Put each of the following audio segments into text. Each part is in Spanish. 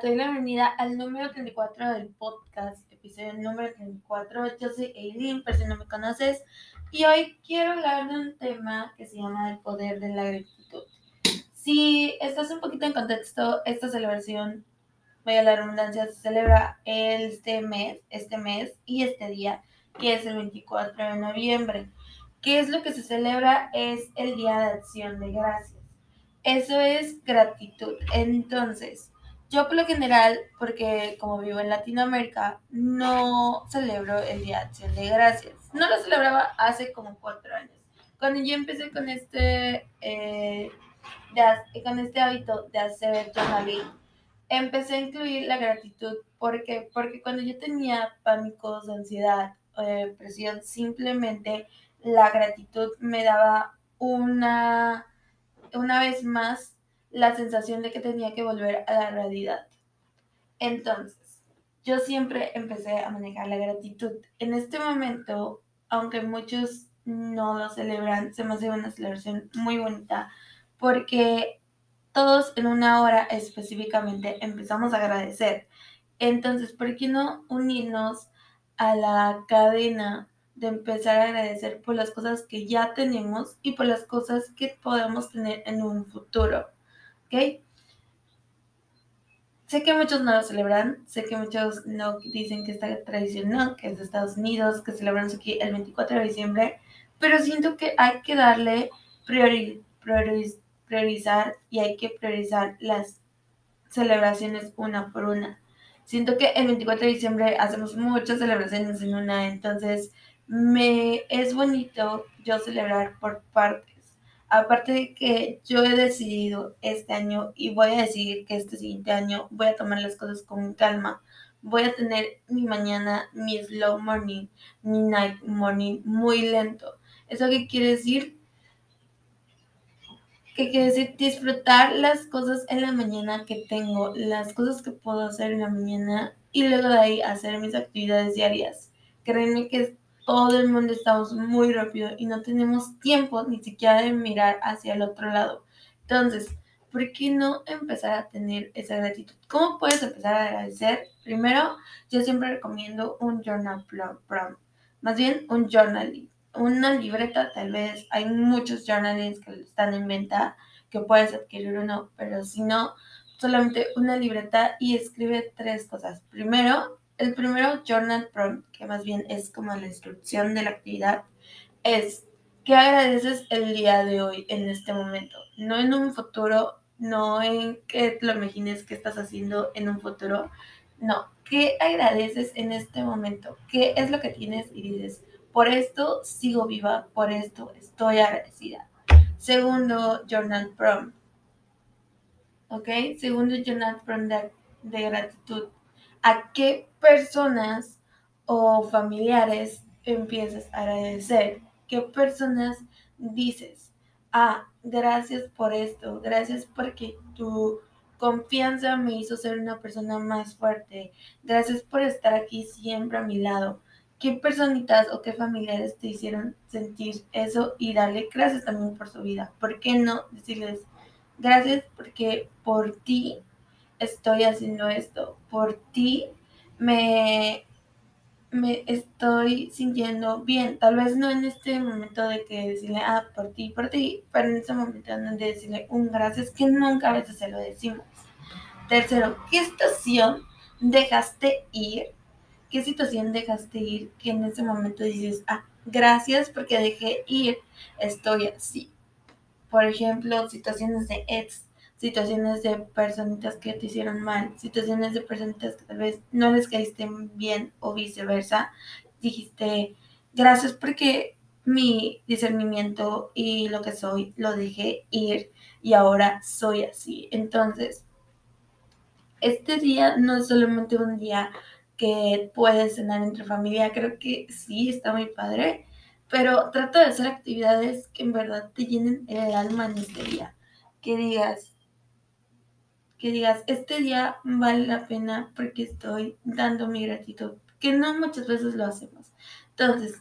te doy la bienvenida al número 34 del podcast, episodio número 34. Yo soy Aileen, por si no me conoces, y hoy quiero hablar de un tema que se llama el poder de la gratitud. Si estás un poquito en contexto, esta celebración, vaya la redundancia, se celebra este mes y este día, que es el 24 de noviembre. ¿Qué es lo que se celebra? Es el Día de Acción de Gracias. Eso es gratitud. Entonces, yo por lo general, porque como vivo en Latinoamérica, no celebro el Día de Acción de Gracias. No lo celebraba hace como 4 años. Cuando yo empecé con este hábito de hacer journaling, empecé a incluir la gratitud. ¿Por qué? Porque cuando yo tenía pánicos, ansiedad o depresión, simplemente la gratitud me daba una vez más la sensación de que tenía que volver a la realidad. Entonces, yo siempre empecé a manejar la gratitud. En este momento, aunque muchos no lo celebran, se me hace una celebración muy bonita porque todos en una hora específicamente empezamos a agradecer. Entonces, ¿por qué no unirnos a la cadena de empezar a agradecer por las cosas que ya tenemos y por las cosas que podemos tener en un futuro? ¿Ok? Sé que muchos no lo celebran, sé que muchos no dicen que esta tradición no, que es de Estados Unidos, que celebramos aquí el 24 de diciembre, pero siento que hay que darle priorizar y hay que priorizar las celebraciones una por una. Siento que el 24 de diciembre hacemos muchas celebraciones en una, entonces es bonito yo celebrar por partes. Aparte de que yo he decidido este año y voy a decidir que este siguiente año voy a tomar las cosas con calma. Voy a tener mi mañana, mi slow morning, mi night morning muy lento. ¿Eso qué quiere decir? Que quiere decir disfrutar las cosas en la mañana que tengo, las cosas que puedo hacer en la mañana y luego de ahí hacer mis actividades diarias. Créanme que todo el mundo estamos muy rápido y no tenemos tiempo ni siquiera de mirar hacia el otro lado. Entonces, ¿por qué no empezar a tener esa gratitud? ¿Cómo puedes empezar a agradecer? Primero, yo siempre recomiendo un journal prompt, más bien un journaling, una libreta tal vez. Hay muchos journalings que están en venta que puedes adquirir uno, pero si no, solamente una libreta y escribe 3 cosas. El primero journal prompt, que más bien es como la instrucción de la actividad, es ¿qué agradeces el día de hoy en este momento? No en un futuro, no en que te lo imagines que estás haciendo en un futuro. No, ¿qué agradeces en este momento? ¿Qué es lo que tienes y dices, por esto sigo viva, por esto estoy agradecida? Segundo journal prompt. ¿Ok? Segundo journal prompt de gratitud. ¿A qué personas o familiares empiezas a agradecer? ¿Qué personas dices? Gracias por esto, gracias porque tu confianza me hizo ser una persona más fuerte, gracias por estar aquí siempre a mi lado. ¿Qué personitas o qué familiares te hicieron sentir eso? Y darle gracias también por su vida. ¿Por qué no decirles gracias porque por ti estoy haciendo esto? Por ti me estoy sintiendo bien. Tal vez no en este momento de que decirle, por ti, pero en ese momento de decirle un gracias que nunca a veces se lo decimos. Tercero, ¿Qué situación dejaste ir que en ese momento dices, gracias porque dejé ir, estoy así? Por ejemplo, situaciones de ex, situaciones de personitas que te hicieron mal, situaciones de personitas que tal vez no les caíste bien o viceversa. Dijiste, gracias porque mi discernimiento y lo que soy lo dejé ir y ahora soy así. Entonces, este día no es solamente un día que puedes cenar entre familia, creo que sí, está muy padre, pero trata de hacer actividades que en verdad te llenen el alma en este día. Que digas, este día vale la pena porque estoy dando mi gratitud, que no muchas veces lo hacemos. Entonces,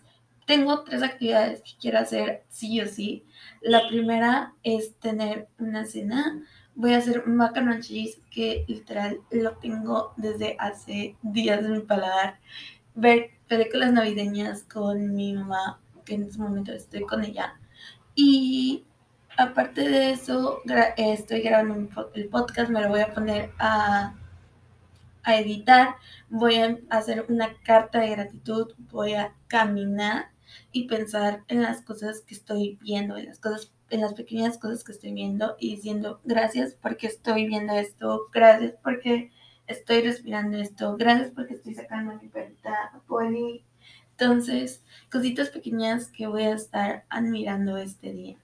tengo 3 actividades que quiero hacer sí o sí. La primera es tener una cena voy a hacer un macaroni and cheese que literal lo tengo desde hace días en mi paladar. Ver películas navideñas con mi mamá, que en este momento estoy con ella. Y aparte de eso, estoy grabando el podcast, me lo voy a poner a editar. Voy a hacer una carta de gratitud, voy a caminar y pensar en las cosas que estoy viendo, en las pequeñas cosas que estoy viendo y diciendo gracias porque estoy viendo esto, gracias porque estoy respirando esto, gracias porque estoy sacando a mi perrita Poli. Entonces, cositas pequeñas que voy a estar admirando este día.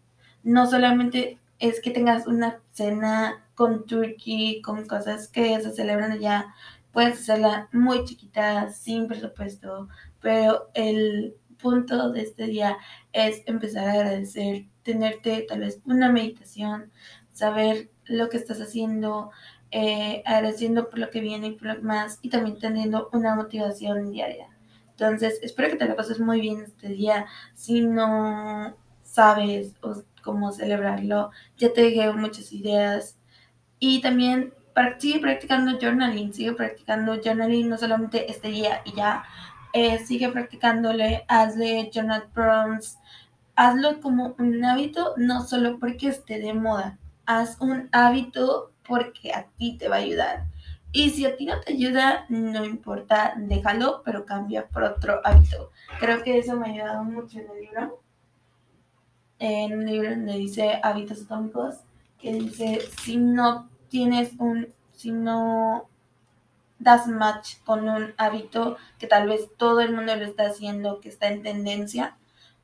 No solamente es que tengas una cena con turkey, con cosas que se celebran allá, puedes hacerla muy chiquita, sin presupuesto, pero el punto de este día es empezar a agradecer, tenerte tal vez una meditación, saber lo que estás haciendo, agradeciendo por lo que viene y por lo más, y también teniendo una motivación diaria. Entonces, espero que te la pases muy bien este día. Si no sabes cómo celebrarlo, ya te dejé muchas ideas. Y también sigue practicando journaling, no solamente este día y ya. Sigue practicándole, hazle journal prompts, hazlo como un hábito, no solo porque esté de moda, haz un hábito porque a ti te va a ayudar. Y si a ti no te ayuda, no importa, déjalo, pero cambia por otro hábito. Creo que eso me ha ayudado mucho en el libro. En un libro donde dice hábitos atómicos, que dice, si no das match con un hábito que tal vez todo el mundo lo está haciendo, que está en tendencia,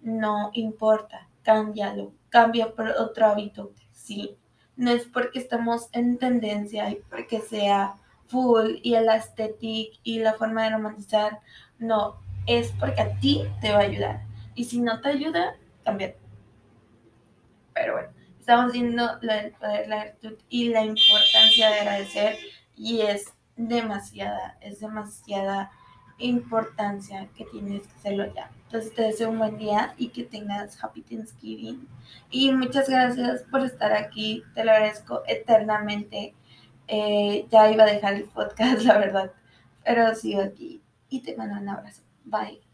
no importa, cámbialo, cambia por otro hábito. Sí, no es porque estamos en tendencia y porque sea full y el aesthetic y la forma de romantizar, no, es porque a ti te va a ayudar. Y si no te ayuda, también. Pero bueno, estamos viendo el poder, la virtud y la importancia de agradecer, y es demasiada importancia que tienes que hacerlo ya. Entonces te deseo un buen día y que tengas Happy Thanksgiving. Y muchas gracias por estar aquí, te lo agradezco eternamente. Ya iba a dejar el podcast, la verdad, pero sigo aquí y te mando un abrazo. Bye.